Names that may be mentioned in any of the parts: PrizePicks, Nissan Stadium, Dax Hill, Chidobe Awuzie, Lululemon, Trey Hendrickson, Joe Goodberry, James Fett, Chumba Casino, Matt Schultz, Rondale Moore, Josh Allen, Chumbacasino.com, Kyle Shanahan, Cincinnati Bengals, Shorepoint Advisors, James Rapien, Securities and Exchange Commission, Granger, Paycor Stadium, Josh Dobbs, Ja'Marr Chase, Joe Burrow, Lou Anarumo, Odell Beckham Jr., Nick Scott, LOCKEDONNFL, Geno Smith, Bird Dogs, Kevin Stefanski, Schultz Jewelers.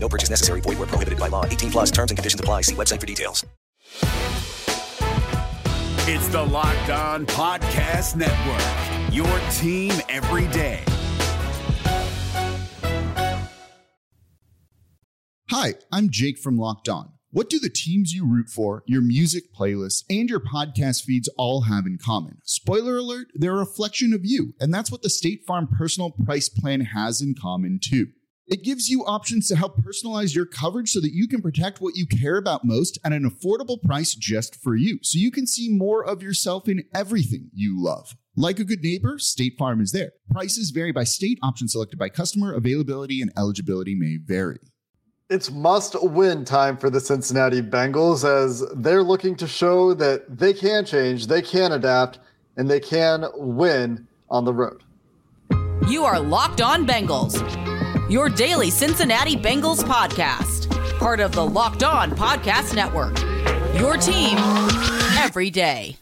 No purchase necessary. Void where prohibited by law. 18 plus terms and conditions apply. See website for details. It's the Locked On Podcast Network, your team every day. Hi, I'm Jake from Locked On. What do the teams you root for, your music playlists, and your podcast feeds all have in common? Spoiler alert, they're a reflection of you, and that's what the State Farm Personal Price Plan has in common too. It gives you options to help personalize your coverage so that you can protect what you care about most at an affordable price just for you, so you can see more of yourself in everything you love. Like a good neighbor, State Farm is there. Prices vary by state, options selected by customer, availability and eligibility may vary. It's must-win time for the Cincinnati Bengals as they're looking to show that they can change, they can adapt, and they can win on the road. You are Locked On Bengals, your daily Cincinnati Bengals podcast, part of the Locked On Podcast Network, your team every day.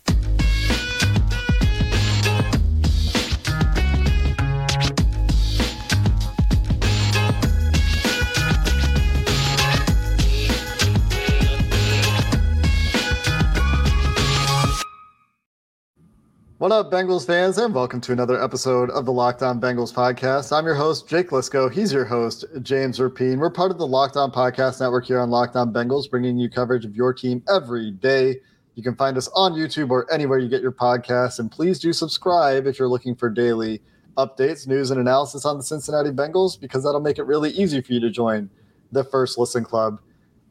What up, Bengals fans, and welcome to another episode of the Locked On Bengals podcast. I'm your host, Jake Liscow. He's your host, James Rapien. We're part of the Locked On Podcast Network here on Locked On Bengals, bringing you coverage of your team every day. You can find us on YouTube or anywhere you get your podcasts, and please do subscribe if you're looking for daily updates, news, and analysis on the Cincinnati Bengals, because that'll make it really easy for you to join the First Listen Club.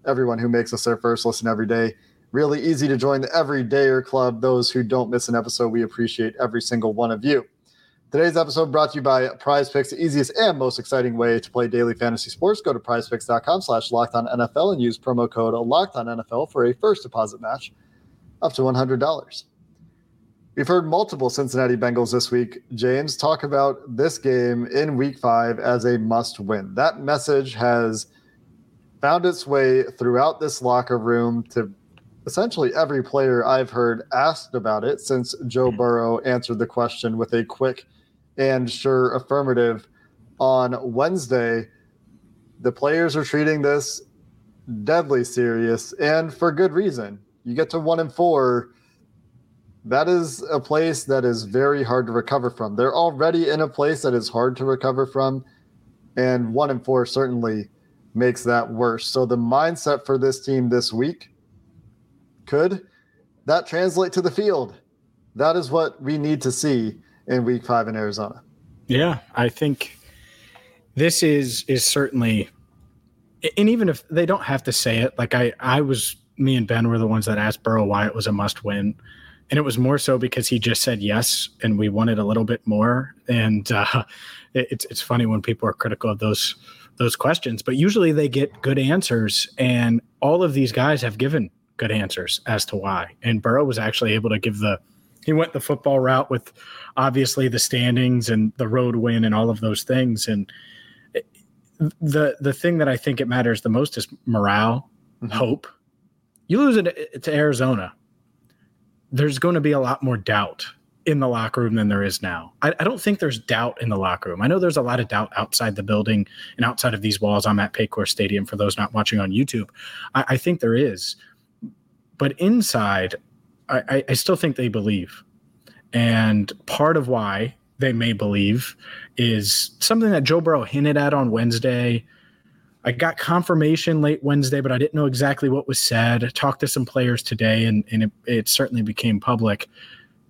Everyone who makes us their first listen every day. Really easy to join the Everydayer Club. Those who don't miss an episode, we appreciate every single one of you. Today's episode brought to you by PrizePicks, the easiest and most exciting way to play daily fantasy sports. Go to PrizePicks.com/LockedOnNFL and use promo code LockedOnNFL for a first deposit match up to $100. We've heard multiple Cincinnati Bengals this week, James, talk about this game in Week 5 as a must-win. That message has found its way throughout this locker room to essentially every player I've heard asked about it since Joe Burrow answered the question with a quick and sure affirmative on Wednesday. The players are treating this deadly serious, and for good reason. You get to 1-4. That is a place that is very hard to recover from. They're already in a place that is hard to recover from, and 1-4 certainly makes that worse. So the mindset for this team this week, could that translate to the field? That is what we need to see in Week 5 in Arizona. Yeah, I think this is certainly, and even if they don't have to say it, like me and Ben were the ones that asked Burrow why it was a must win. And it was more so because he just said yes, and we wanted a little bit more. And it's funny when people are critical of those questions, but usually they get good answers, and all of these guys have given good answers as to why. And Burrow was actually able to give he went the football route with obviously the standings and the road win and all of those things. And the thing that I think it matters the most is morale, hope. You lose it to Arizona, there's going to be a lot more doubt in the locker room than there is now. I don't think there's doubt in the locker room. I know there's a lot of doubt outside the building and outside of these walls. I'm at Paycor Stadium for those not watching on YouTube. I think there is. But inside, I still think they believe. And part of why they may believe is something that Joe Burrow hinted at on Wednesday. I got confirmation late Wednesday, but I didn't know exactly what was said. I talked to some players today, and it certainly became public.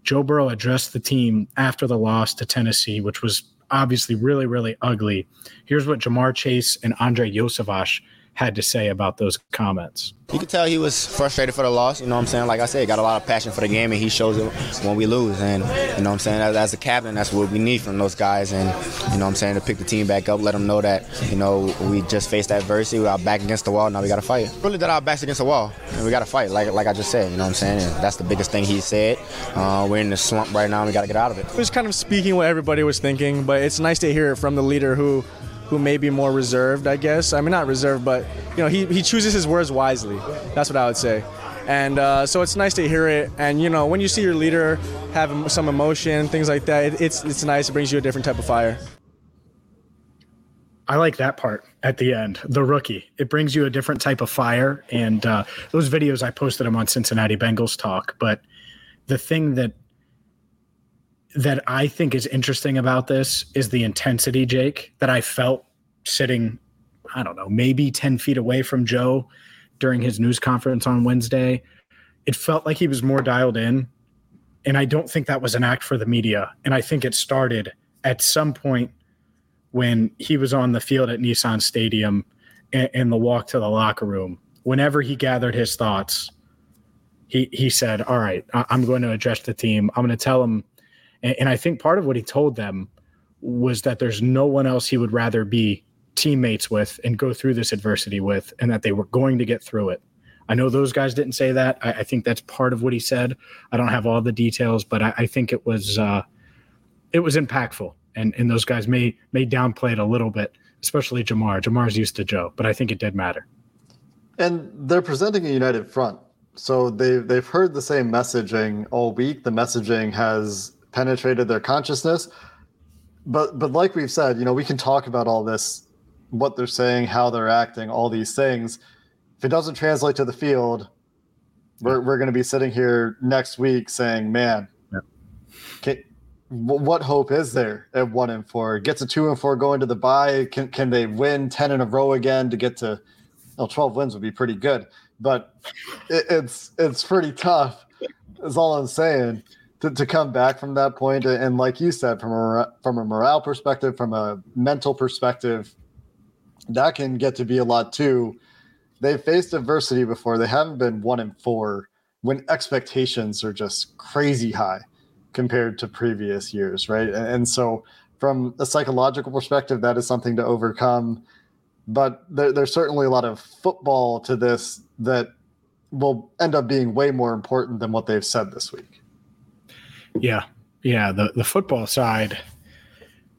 Joe Burrow addressed the team after the loss to Tennessee, which was obviously really, really ugly. Here's what Ja'Marr Chase and Andre Yosevash had to say about those comments. You could tell he was frustrated for the loss, you know what I'm saying? Like I said, he got a lot of passion for the game, and he shows it when we lose. And, you know what I'm saying, as a captain, that's what we need from those guys. And, you know what I'm saying, to pick the team back up, let them know that, you know, we just faced adversity, we're our back against the wall, now we got to fight. Really did our backs against the wall, and we got to fight, like I just said, you know what I'm saying? And that's the biggest thing he said. We're in the slump right now, and we got to get out of it. It was kind of speaking what everybody was thinking, but it's nice to hear it from the leader who may be more reserved, I guess. I mean, not reserved, but, you know, he chooses his words wisely. That's what I would say. And so it's nice to hear it. And, you know, when you see your leader have some emotion, things like that, it's nice. It brings you a different type of fire. I like that part at the end, the rookie. It brings you a different type of fire. And those videos, I posted them on Cincinnati Bengals Talk. But the thing that I think is interesting about this is the intensity, Jake, that I felt sitting, I don't know, maybe 10 feet away from Joe during his news conference on Wednesday. It felt like he was more dialed in, and I don't think that was an act for the media. And I think it started at some point when he was on the field at Nissan Stadium and the walk to the locker room. Whenever he gathered his thoughts, he said, all right, I'm going to address the team. I'm going to tell them. And I think part of what he told them was that there's no one else he would rather be teammates with and go through this adversity with, and that they were going to get through it. I know those guys didn't say that. I think that's part of what he said. I don't have all the details, but I think it was impactful. And those guys may downplay it a little bit, especially Ja'Marr. Ja'Marr's used to Joe, but I think it did matter. And they're presenting a united front. So they've heard the same messaging all week. The messaging has penetrated their consciousness, but like we've said, you know, we can talk about all this, what they're saying, how they're acting, all these things. If it doesn't translate to the field, we're going to be sitting here next week saying, man, what hope is there at 1-4? Gets a 2-4 going to the bye. Can they win 10 in a row again to get to 12 wins would be pretty good, but it's pretty tough. Is all I'm saying. To come back from that point, and like you said, from a morale perspective, from a mental perspective, that can get to be a lot too. They've faced adversity before. They haven't been 1-4 when expectations are just crazy high compared to previous years, right? And so from a psychological perspective, that is something to overcome. But there's certainly a lot of football to this that will end up being way more important than what they've said this week. Yeah. The football side,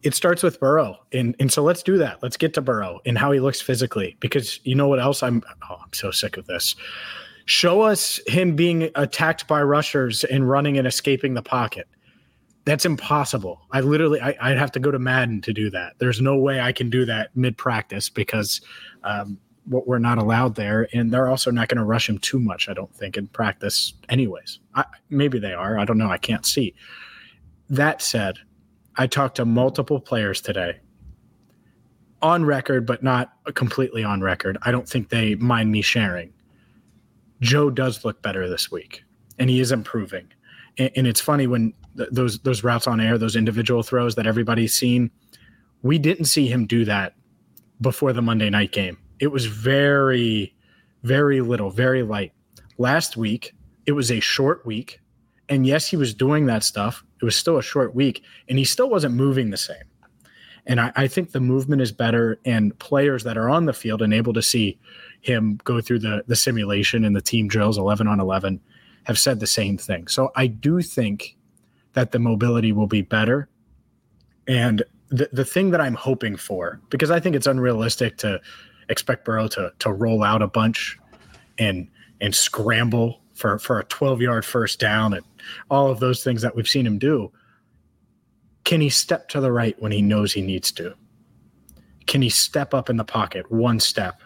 it starts with Burrow. And so let's do that. Let's get to Burrow and how he looks physically, because you know what else? I'm so sick of this. Show us him being attacked by rushers and running and escaping the pocket. That's impossible. I'd have to go to Madden to do that. There's no way I can do that mid-practice because we're not allowed there. And they're also not going to rush him too much, I don't think, in practice anyways. Maybe they are. I don't know. I can't see. That said, I talked to multiple players today on record, but not completely on record. I don't think they mind me sharing. Joe does look better this week, and he is improving. And it's funny when those routes on air, those individual throws that everybody's seen, we didn't see him do that before the Monday night game. It was very, very little, very light. Last week, it was a short week. And yes, he was doing that stuff. It was still a short week, and he still wasn't moving the same. And I think the movement is better, and players that are on the field and able to see him go through the simulation and the team drills 11 on 11 have said the same thing. So I do think that the mobility will be better. And the thing that I'm hoping for, because I think it's unrealistic to expect Burrow to roll out a bunch and scramble for a 12-yard first down and all of those things that we've seen him do. Can he step to the right when he knows he needs to? Can he step up in the pocket one step?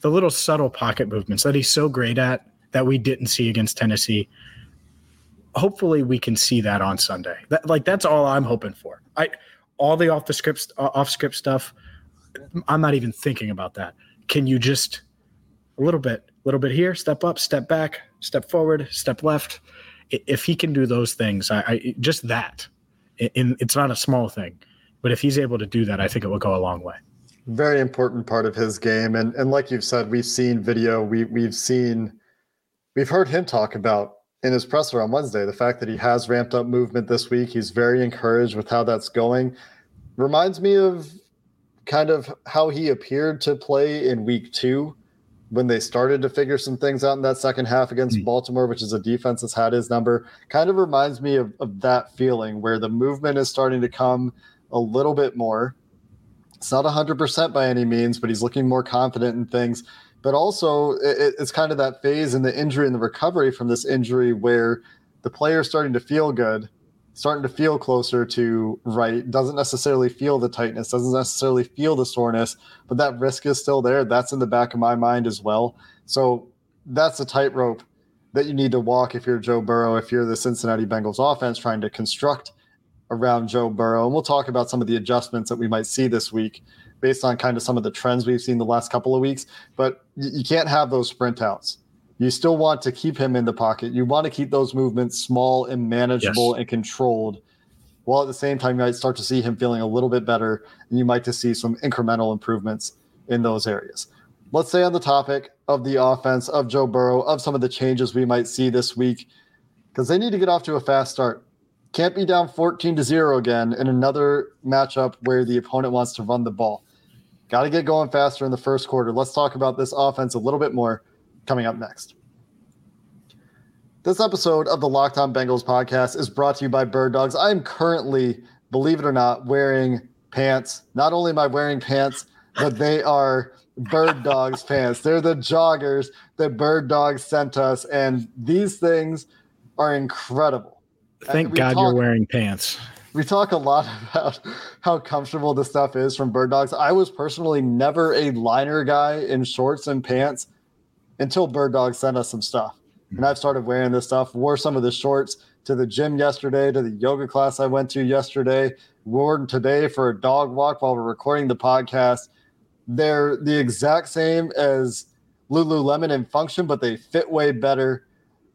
The little subtle pocket movements that he's so great at that we didn't see against Tennessee. Hopefully we can see that on Sunday. That's all I'm hoping for. All the off-script stuff, I'm not even thinking about that. Can you just a little bit here, step up, step back, step forward, step left? If he can do those things, I just that. It's not a small thing, but if he's able to do that, I think it will go a long way. Very important part of his game. And like you've said, we've seen video, we've heard him talk about in his presser on Wednesday, the fact that he has ramped up movement this week. He's very encouraged with how that's going. Reminds me of kind of how he appeared to play in week 2 when they started to figure some things out in that second half against Baltimore, which is a defense that's had his number. Kind of reminds me of that feeling where the movement is starting to come a little bit more. It's not 100% by any means, but he's looking more confident in things. But also, it's kind of that phase in the injury and the recovery from this injury where the player is starting to feel good, starting to feel closer to right, doesn't necessarily feel the tightness, doesn't necessarily feel the soreness, but that risk is still there. That's in the back of my mind as well. So that's a tightrope that you need to walk if you're Joe Burrow, if you're the Cincinnati Bengals offense trying to construct around Joe Burrow. And we'll talk about some of the adjustments that we might see this week based on kind of some of the trends we've seen the last couple of weeks. But you can't have those sprint outs. You still want to keep him in the pocket. You want to keep those movements small and manageable and controlled, while at the same time you might start to see him feeling a little bit better, and you might just see some incremental improvements in those areas. Let's stay on the topic of the offense, of Joe Burrow, of some of the changes we might see this week, because they need to get off to a fast start. Can't be down 14-0 again in another matchup where the opponent wants to run the ball. Got to get going faster in the first quarter. Let's talk about this offense a little bit more coming up next. This episode of the Locked On Bengals podcast is brought to you by Bird Dogs. I am currently, believe it or not, wearing pants. Not only am I wearing pants, but they are Bird Dogs pants. They're the joggers that Bird Dogs sent us, and these things are incredible. Thank God you're wearing pants. We talk a lot about how comfortable this stuff is from Bird Dogs. I was personally never a liner guy in shorts and pants until Bird Dogs sent us some stuff. And I've started wearing this stuff. Wore some of the shorts to the gym yesterday, to the yoga class I went to yesterday. Wore them today for a dog walk while we're recording the podcast. They're the exact same as Lululemon in function, but they fit way better.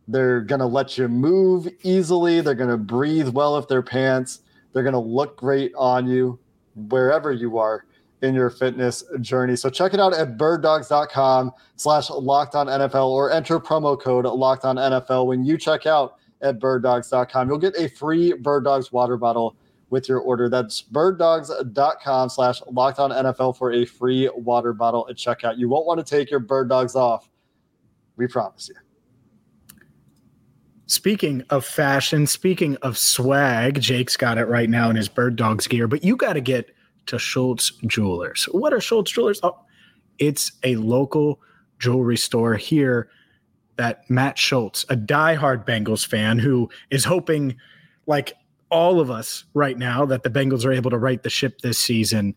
They're going to let you move easily. They're going to breathe well if they're pants. They're going to look great on you wherever you are in your fitness journey. So check it out at birddogs.com/LockedOnNFL or enter promo code LockedOnNFL. When you check out at birddogs.com, you'll get a free Bird Dogs water bottle with your order. That's birddogs.com/LockedOnNFL for a free water bottle at checkout. You won't want to take your Bird Dogs off. We promise you. Speaking of fashion, speaking of swag, Jake's got it right now in his Bird Dogs gear, but you got to get to Schultz Jewelers. What are Schultz Jewelers? Oh, it's a local jewelry store here that Matt Schultz, a diehard Bengals fan who is hoping, like all of us right now, that the Bengals are able to right the ship this season.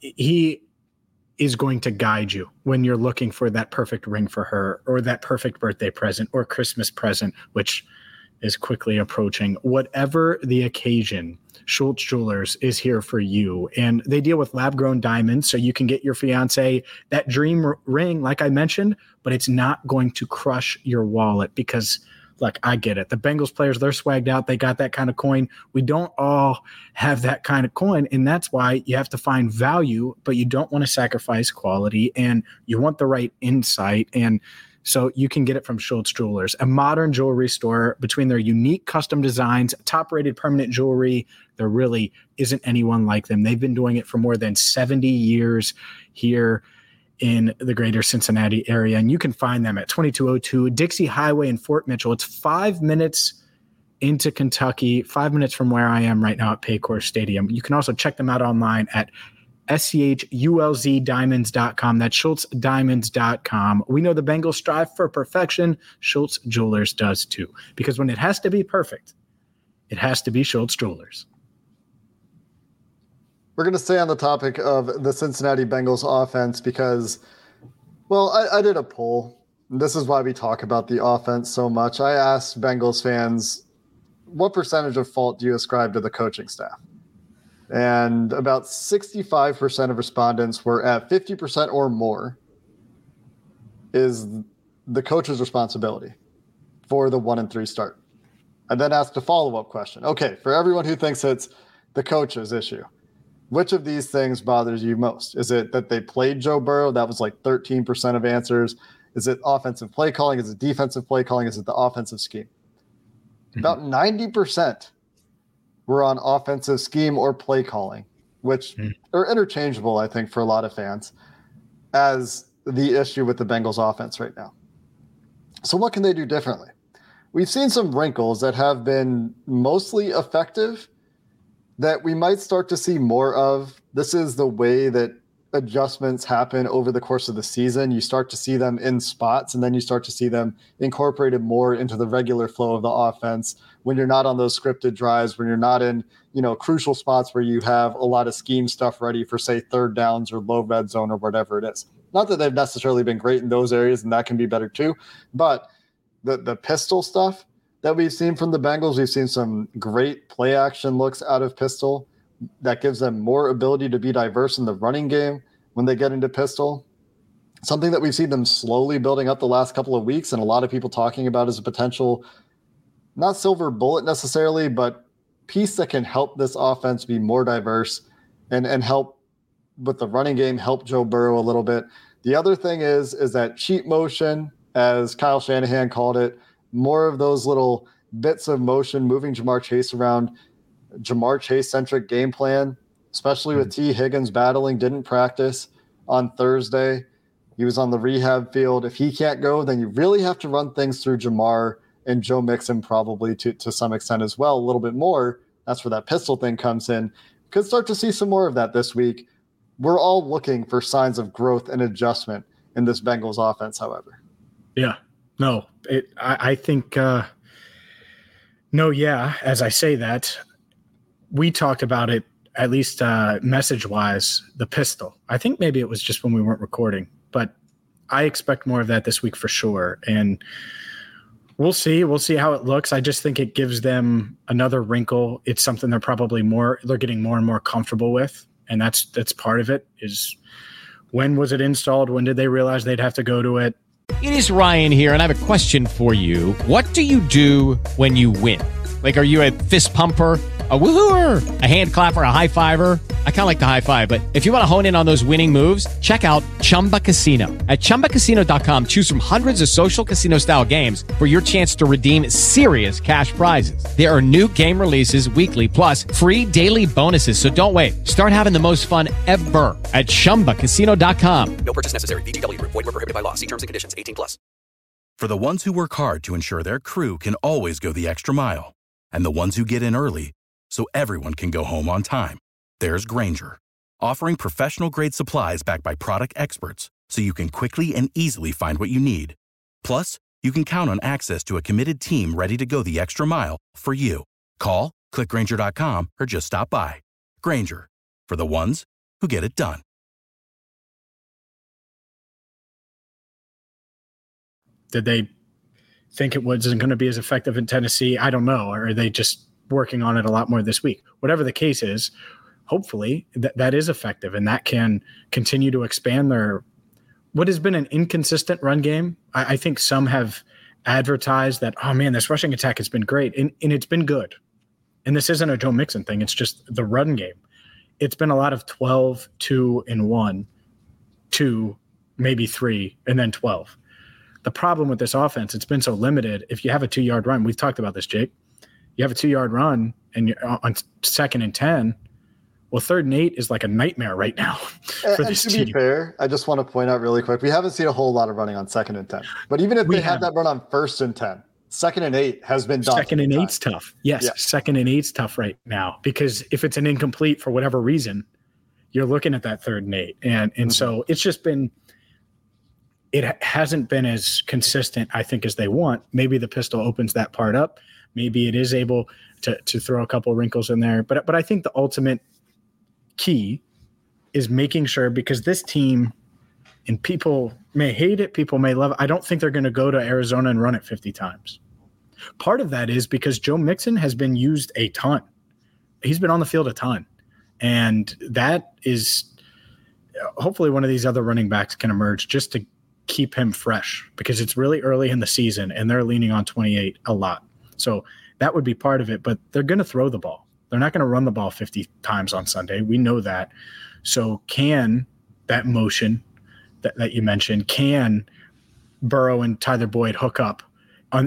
He is going to guide you when you're looking for that perfect ring for her or that perfect birthday present or Christmas present, which is quickly approaching. Whatever the occasion, Schultz Jewelers is here for you. And they deal with lab-grown diamonds, so you can get your fiance that dream ring, like I mentioned, but it's not going to crush your wallet because, look, I get it. The Bengals players, they're swagged out. They got that kind of coin. We don't all have that kind of coin, and that's why you have to find value, but you don't want to sacrifice quality, and you want the right insight. And so you can get it from Schultz Jewelers, a modern jewelry store. Between their unique custom designs, top-rated permanent jewelry, there really isn't anyone like them. They've been doing it for more than 70 years here in the greater Cincinnati area, and you can find them at 2202 Dixie Highway in Fort Mitchell. It's 5 minutes into Kentucky, 5 minutes from where I am right now at Paycor Stadium. You can also check them out online at schulzdiamonds.com. That's schulzdiamonds.com. We know the Bengals strive for perfection. Schultz Jewelers does too, because when it has to be perfect, it has to be Schultz Jewelers. We're going to stay on the topic of the Cincinnati Bengals offense because, well, I did a poll. This is why we talk about the offense so much. I asked Bengals fans, what percentage of fault do you ascribe to the coaching staff? And about 65% of respondents were at 50% or more is the coach's responsibility for the 1-3 start. And then asked a follow-up question. Okay, for everyone who thinks it's the coach's issue, Which of these things bothers you most? Is it that they played Joe Burrow? That was like 13% of answers. Is it offensive play calling? Is it defensive play calling? Is it the offensive scheme? About 90% were on offensive scheme or play calling, which are interchangeable, I think, for a lot of fans, as the issue with the Bengals offense right now. So what can they do differently? We've seen some wrinkles that have been mostly effective that we might start to see more of. This is the way that adjustments happen over the course of the season. You start to see them in spots, and then you start to see them incorporated more into the regular flow of the offense when you're not on those scripted drives, when you're not in, you know, crucial spots where you have a lot of scheme stuff ready for, say, third downs or low red zone or whatever it is. Not that they've necessarily been great in those areas, and that can be better too, but the pistol stuff that we've seen from the Bengals, we've seen some great play action looks out of pistol. That gives them more ability to be diverse in the running game when they get into pistol. Something that we've seen them slowly building up the last couple of weeks, and a lot of people talking about as a potential, not silver bullet necessarily, but piece that can help this offense be more diverse and help with the running game, help Joe Burrow a little bit. The other thing is that cheat motion, as Kyle Shanahan called it, more of those little bits of motion, moving Ja'Marr Chase around, Ja'Marr Chase-centric game plan, especially with T. Higgins battling, didn't practice on Thursday. He was on the rehab field. If he can't go, then you really have to run things through Ja'Marr and Joe Mixon probably to some extent as well, a little bit more. That's where that pistol thing comes in. Could start to see some more of that this week. We're all looking for signs of growth and adjustment in this Bengals offense, however. Yeah. No, I think as I say that, we talked about it, at least message-wise, the pistol. I think maybe it was just when we weren't recording, but I expect more of that this week for sure. And we'll see. We'll see how it looks. I just think it gives them another wrinkle. It's something they're probably they're getting more and more comfortable with, and that's part of it is when was it installed? When did they realize they'd have to go to it? It is Ryan here, and I have a question for you. What do you do when you win? Like, are you a fist pumper? A woohooer, a hand clapper, a high fiver. I kind of like the high five, but if you want to hone in on those winning moves, check out Chumba Casino. At ChumbaCasino.com, choose from hundreds of social casino style games for your chance to redeem serious cash prizes. There are new game releases weekly, plus free daily bonuses. So don't wait. Start having the most fun ever at ChumbaCasino.com. No purchase necessary. VGW Group. Void where prohibited by law. See terms and conditions 18+. For the ones who work hard to ensure their crew can always go the extra mile, and the ones who get in early, so everyone can go home on time. There's Granger, offering professional-grade supplies backed by product experts so you can quickly and easily find what you need. Plus, you can count on access to a committed team ready to go the extra mile for you. Call, click Granger.com, or just stop by. Granger, for the ones who get it done. Did they think it wasn't going to be as effective in Tennessee? I don't know. Or are they just working on it a lot more this week? Whatever the case is, hopefully that is effective, and that can continue to expand their what has been an inconsistent run game. I think some have advertised that, oh man, this rushing attack has been great, and it's been good. And this isn't a Joe Mixon thing. It's just the run game. It's been a lot of 12, 2, and 1, 2, maybe 3, and then 12. The problem with this offense, it's been so limited. If you have a 2-yard run, we've talked about this, Jake. You have a 2-yard run and you're on 2nd and 10. Well, 3rd and 8 is like a nightmare right now. For and this to team. Be fair, I just want to point out really quick, we haven't seen a whole lot of running on 2nd and 10. But even if we had that run on 1st and 10, 2nd and 8 has been done. 2nd and 8's tough. Yes, yeah. 2nd and 8's tough right now, because if it's an incomplete for whatever reason, you're looking at that 3rd and 8, and so it's just been. It hasn't been as consistent, I think, as they want. Maybe the pistol opens that part up. Maybe it is able to throw a couple wrinkles in there. But I think the ultimate key is making sure, because this team, and people may hate it, people may love it, I don't think they're going to go to Arizona and run it 50 times. Part of that is because Joe Mixon has been used a ton. He's been on the field a ton. And that is hopefully one of these other running backs can emerge just to keep him fresh, because it's really early in the season and they're leaning on 28 a lot. So that would be part of it, but they're going to throw the ball. They're not going to run the ball 50 times on Sunday. We know that. So can that motion that you mentioned, can Burrow and Tyler Boyd hook up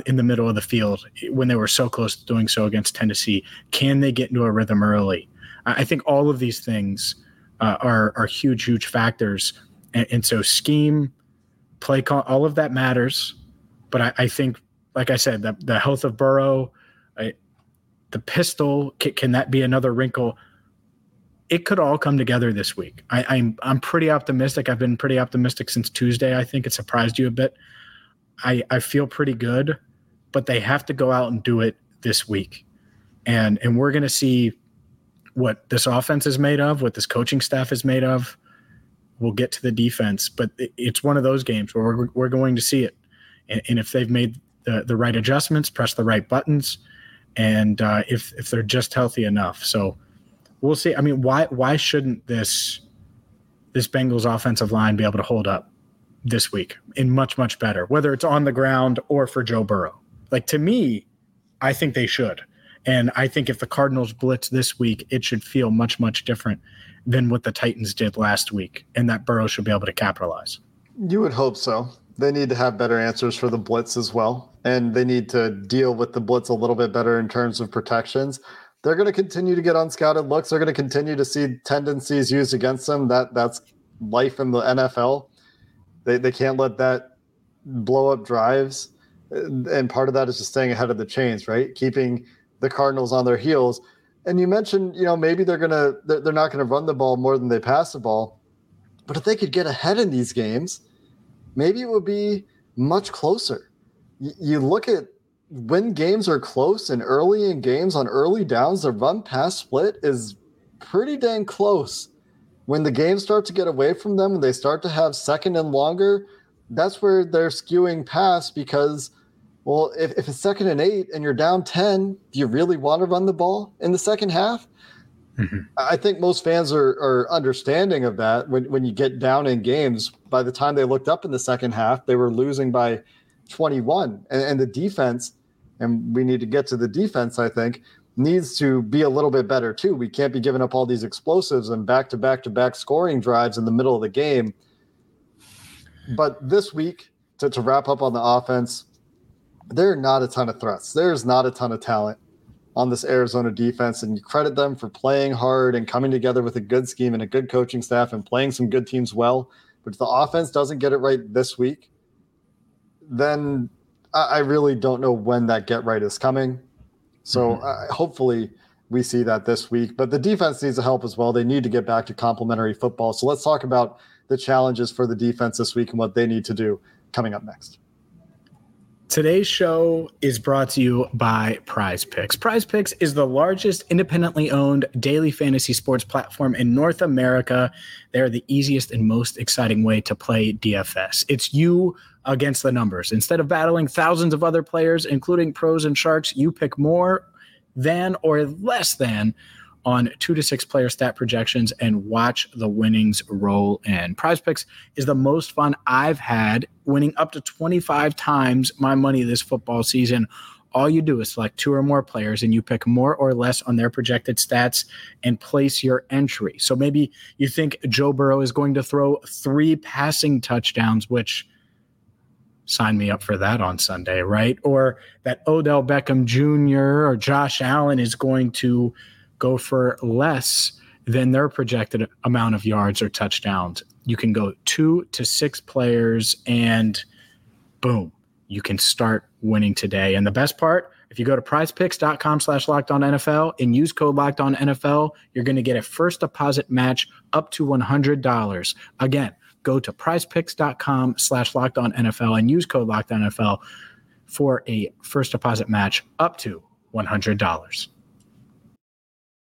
in the middle of the field when they were so close to doing so against Tennessee? Can they get into a rhythm early? I think all of these things are huge, huge factors. And so scheme, play call, all of that matters. But I think, like I said, the health of Burrow, the pistol, can that be another wrinkle? It could all come together this week. I'm pretty optimistic. I've been pretty optimistic since Tuesday. I think it surprised you a bit. I feel pretty good, but they have to go out and do it this week. And we're going to see what this offense is made of, what this coaching staff is made of. We'll get to the defense, but it's one of those games where we're going to see it. And if they've made the right adjustments, press the right buttons, and if they're just healthy enough. So we'll see. I mean, why shouldn't this Bengals offensive line be able to hold up this week in much, much better, whether it's on the ground or for Joe Burrow? Like, to me, I think they should. And I think if the Cardinals blitz this week, it should feel much, much different than what the Titans did last week, and that Burrow should be able to capitalize. You would hope so. They need to have better answers for the blitz as well, and they need to deal with the blitz a little bit better in terms of protections. They're going to continue to get unscouted looks. They're going to continue to see tendencies used against them. That's life in the NFL. They can't let that blow up drives, and part of that is just staying ahead of the chains, right? Keeping the Cardinals on their heels. And you mentioned, maybe they're not going to run the ball more than they pass the ball, but if they could get ahead in these games, maybe it would be much closer. You look at when games are close and early in games on early downs, the run-pass split is pretty dang close. When the games start to get away from them, when they start to have second and longer, that's where they're skewing pass because, well, if it's second and 8 and you're down 10, do you really want to run the ball in the second half? Mm-hmm. I think most fans are understanding of that. When you get down in games, by the time they looked up in the second half, they were losing by 21. And the defense, and we need to get to the defense, I think, needs to be a little bit better too. We can't be giving up all these explosives and back-to-back-to-back scoring drives in the middle of the game. But this week, to wrap up on the offense, there are not a ton of threats. There's not a ton of talent on this Arizona defense, and you credit them for playing hard and coming together with a good scheme and a good coaching staff and playing some good teams well. But if the offense doesn't get it right this week, then I really don't know when that get right is coming. So hopefully we see that this week. But the defense needs help as well. They need to get back to complementary football. So let's talk about the challenges for the defense this week and what they need to do coming up next. Today's show is brought to you by PrizePicks. PrizePicks is the largest independently owned daily fantasy sports platform in North America. They're the easiest and most exciting way to play DFS. It's you against the numbers. Instead of battling thousands of other players, including pros and sharks, you pick more than or less than on 2 to 6 player stat projections and watch the winnings roll in. PrizePicks is the most fun I've had, winning up to 25 times my money this football season. All you do is select 2 or more players and you pick more or less on their projected stats and place your entry. So maybe you think Joe Burrow is going to throw 3 passing touchdowns, which sign me up for that on Sunday, right? Or that Odell Beckham Jr. or Josh Allen is going to go for less than their projected amount of yards or touchdowns. You can go 2 to 6 players and boom, you can start winning today. And the best part, if you go to prizepicks.com/LockedOnNFL and use code LockedOnNFL, you're going to get a first deposit match up to $100. Again, go to prizepicks.com/LockedOnNFL and use code LockedOnNFL for a first deposit match up to $100.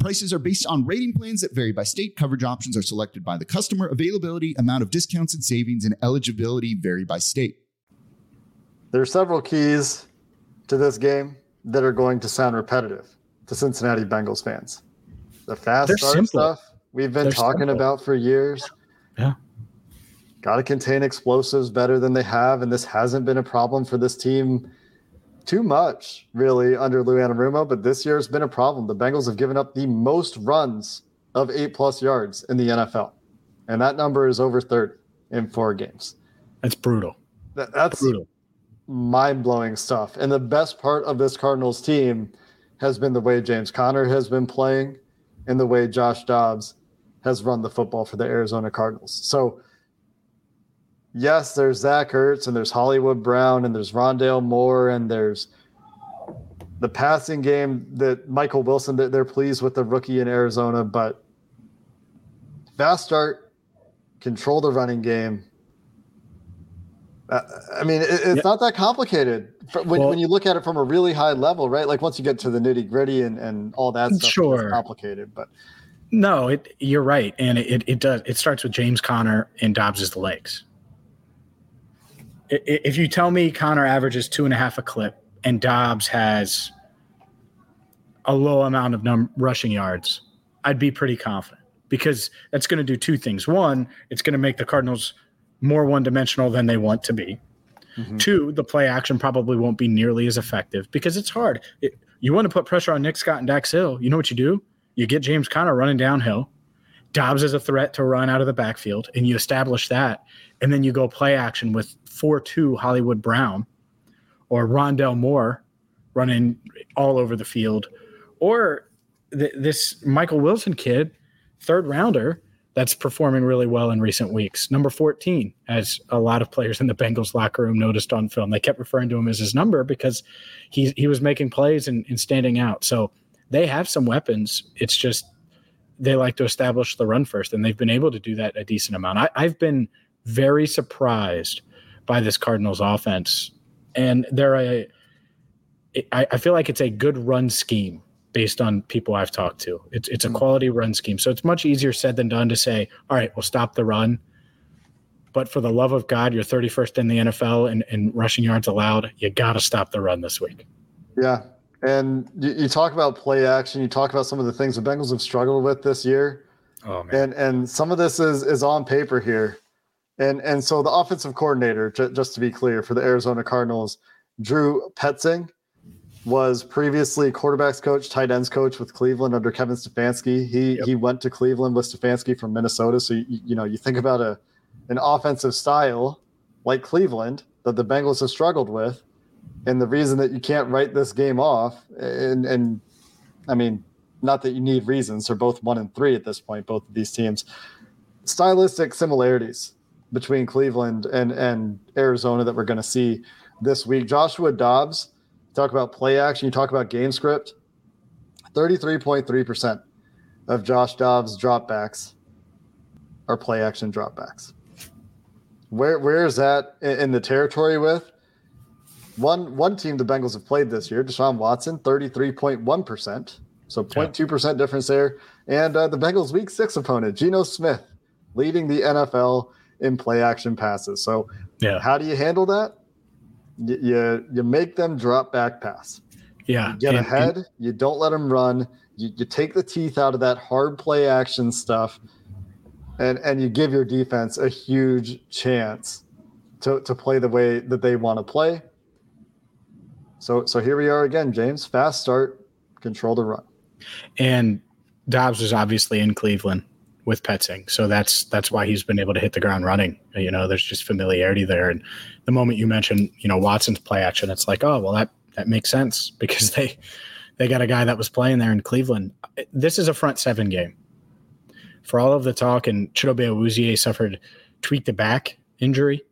Prices are based on rating plans that vary by state. Coverage options are selected by the customer. Availability, amount of discounts and savings, and eligibility vary by state. There are several keys to this game that are going to sound repetitive to Cincinnati Bengals fans. The fast start stuff we've been talking about for years. Yeah. Got to contain explosives better than they have, and this hasn't been a problem for this team too much, really, under Lou Anarumo, but this year has been a problem. The Bengals have given up the most runs of 8+ yards in the NFL, and that number is over 30 in 4 games. That's brutal. That's brutal, mind-blowing stuff. And the best part of this Cardinals team has been the way James Conner has been playing and the way Josh Dobbs has run the football for the Arizona Cardinals. So, yes, there's Zach Ertz, and there's Hollywood Brown, and there's Rondale Moore, and there's the passing game that Michael Wilson, that they're pleased with the rookie in Arizona, but fast start, control the running game. I mean, it's not that complicated when you look at it from a really high level, right? Like once you get to the nitty gritty and all that stuff, it's complicated, but no, you're right. And it does. It starts with James Conner and Dobbs' the legs. If you tell me Connor averages 2.5 a clip and Dobbs has a low amount of rushing yards, I'd be pretty confident because that's going to do two things. One, it's going to make the Cardinals more one-dimensional than they want to be. Mm-hmm. Two, the play action probably won't be nearly as effective because it's hard. You want to put pressure on Nick Scott and Dax Hill. You know what you do? You get James Conner running downhill. Dobbs is a threat to run out of the backfield, and you establish that, and then you go play action with 4-2 Hollywood Brown or Rondale Moore running all over the field, or this Michael Wilson kid, third rounder, that's performing really well in recent weeks. Number 14, as a lot of players in the Bengals locker room noticed on film. They kept referring to him as his number because he was making plays and standing out. So they have some weapons. It's just they like to establish the run first, and they've been able to do that a decent amount. I've been very surprised by this Cardinals offense, and I feel like it's a good run scheme based on people I've talked to. It's a quality run scheme, so it's much easier said than done to say, all right, we'll stop the run. But for the love of God, you're 31st in the NFL and rushing yards allowed. You got to stop the run this week. Yeah. And you talk about play action. You talk about some of the things the Bengals have struggled with this year. Oh, man. And some of this is on paper here. And so the offensive coordinator, just to be clear, for the Arizona Cardinals, Drew Petzing, was previously quarterbacks coach, tight ends coach with Cleveland under Kevin Stefanski. He went to Cleveland with Stefanski from Minnesota. So, you think about an offensive style like Cleveland that the Bengals have struggled with. And the reason that you can't write this game off, and I mean, not that you need reasons, they're both 1-3 at this point, both of these teams. Stylistic similarities between Cleveland and Arizona that we're going to see this week. Joshua Dobbs, talk about play action, you talk about game script. 33.3% of Josh Dobbs' dropbacks are play action dropbacks. Where is that in the territory with? One team the Bengals have played this year, Deshaun Watson, 33.1%. So 0.2% difference there. And the Bengals' Week 6 opponent, Geno Smith, leading the NFL in play-action passes. So how do you handle that? You make them drop back pass. Yeah, you get ahead. You don't let them run. You take the teeth out of that hard play-action stuff, and you give your defense a huge chance to play the way that they want to play. So here we are again, James. Fast start, control the run. And Dobbs was obviously in Cleveland with Petzing, so that's why he's been able to hit the ground running. There's just familiarity there. And the moment you mention, Watson's play action, it's like, oh, well, that makes sense because they got a guy that was playing there in Cleveland. This is a front seven game. For all of the talk, and Chidobe Awuzie suffered tweaked the back injury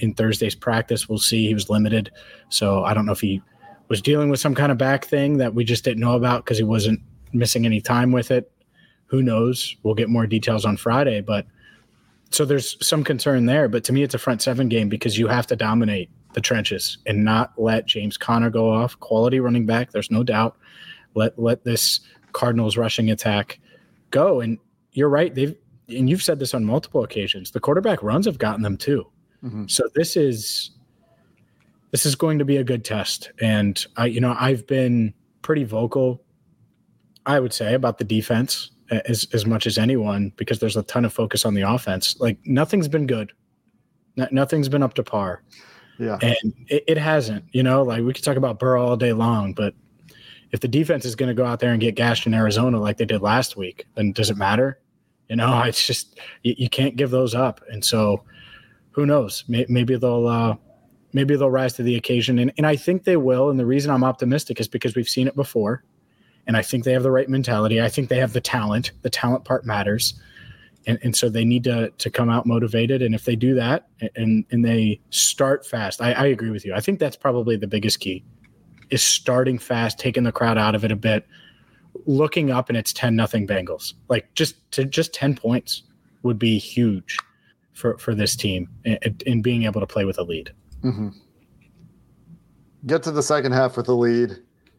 in Thursday's practice. We'll see. He was limited. So I don't know if he was dealing with some kind of back thing that we just didn't know about because he wasn't missing any time with it. Who knows? We'll get more details on Friday. But so there's some concern there. But to me, it's a front seven game because you have to dominate the trenches and not let James Conner go off. Quality running back, there's no doubt. Let this Cardinals rushing attack go. And you're right. And you've said this on multiple occasions. The quarterback runs have gotten them too. Mm-hmm. So this is going to be a good test. And I've been pretty vocal, I would say, about the defense as much as anyone, because there's a ton of focus on the offense. Like nothing's been good. Nothing's been up to par. Yeah. And it hasn't, like we could talk about Burrow all day long, but if the defense is going to go out there and get gashed in Arizona like they did last week, then does it matter? It's just you can't give those up. And so who knows? Maybe they'll rise to the occasion. And I think they will. And the reason I'm optimistic is because we've seen it before. And I think they have the right mentality. I think they have the talent. The talent part matters. And so they need to come out motivated. And if they do that and they start fast, I agree with you. I think that's probably the biggest key is starting fast, taking the crowd out of it a bit. Looking up and it's 10-0 Bengals. Like just 10 points would be huge for this team and being able to play with a lead. Mm-hmm. Get to the second half with a lead,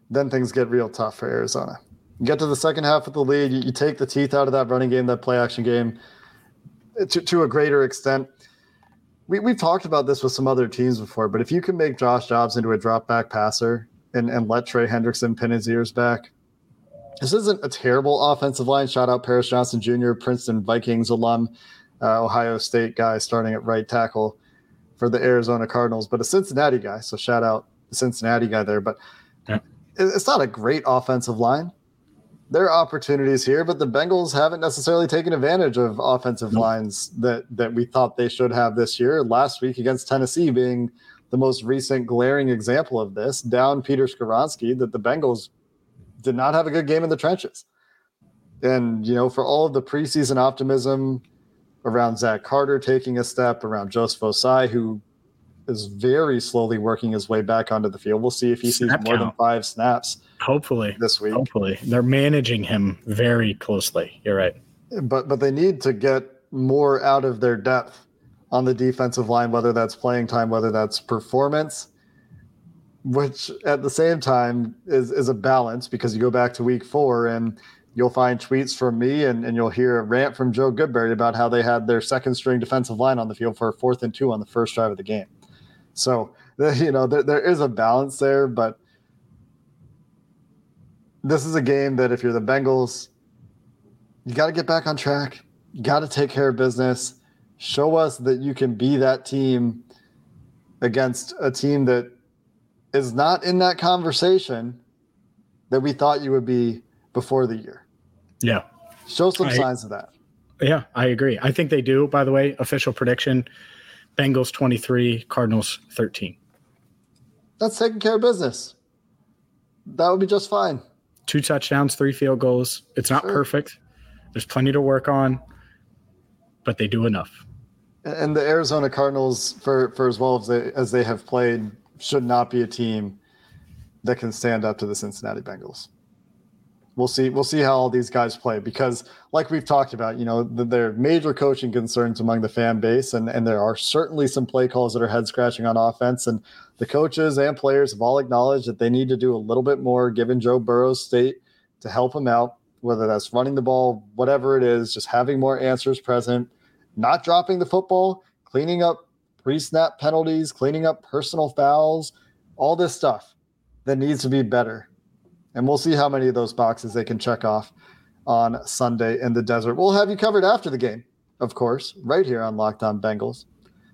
then things get real tough for Arizona. Get to the second half with the lead, you take the teeth out of that running game, that play action game to a greater extent. We've talked about this with some other teams before, but if you can make Josh Dobbs into a drop back passer and let Trey Hendrickson pin his ears back. This isn't a terrible offensive line. Shout out Paris Johnson Jr., Princeton Vikings alum, Ohio State guy starting at right tackle for the Arizona Cardinals, but a Cincinnati guy. So shout out the Cincinnati guy there. But it's not a great offensive line. There are opportunities here, but the Bengals haven't necessarily taken advantage of offensive lines that we thought they should have this year. Last week against Tennessee being the most recent glaring example of this, down Peter Skoronski, that the Bengals did not have a good game in the trenches. And, for all of the preseason optimism around Zach Carter taking a step, around Joseph Osai, who is very slowly working his way back onto the field. We'll see if he sees more than 5 snaps. Hopefully. This week. Hopefully. They're managing him very closely. You're right. But they need to get more out of their depth on the defensive line, whether that's playing time, whether that's performance. Which at the same time is a balance, because you go back to week 4 and you'll find tweets from me and you'll hear a rant from Joe Goodberry about how they had their second string defensive line on the field for a 4th and 2 on the first drive of the game. So, there is a balance there, but this is a game that if you're the Bengals, you got to get back on track. You got to take care of business. Show us that you can be that team against a team that is not in that conversation that we thought you would be before the year. Yeah. Show some signs of that. Yeah, I agree. I think they do, by the way. Official prediction, Bengals 23, Cardinals 13. That's taking care of business. That would be just fine. 2 touchdowns, 3 field goals. It's not perfect. There's plenty to work on, but they do enough. And the Arizona Cardinals, for as well as they have played, should not be a team that can stand up to the Cincinnati Bengals. We'll see how all these guys play, because like we've talked about, there are major coaching concerns among the fan base, and there are certainly some play calls that are head scratching on offense, and the coaches and players have all acknowledged that they need to do a little bit more given Joe Burrow's state to help him out, whether that's running the ball, whatever it is, just having more answers present, not dropping the football, cleaning up pre-snap penalties, cleaning up personal fouls, all this stuff that needs to be better. And we'll see how many of those boxes they can check off on Sunday in the desert. We'll have you covered after the game, of course, right here on Locked On Bengals.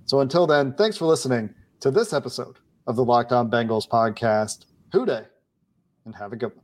So until then, thanks for listening to this episode of the Locked On Bengals podcast. Hooday, and have a good one.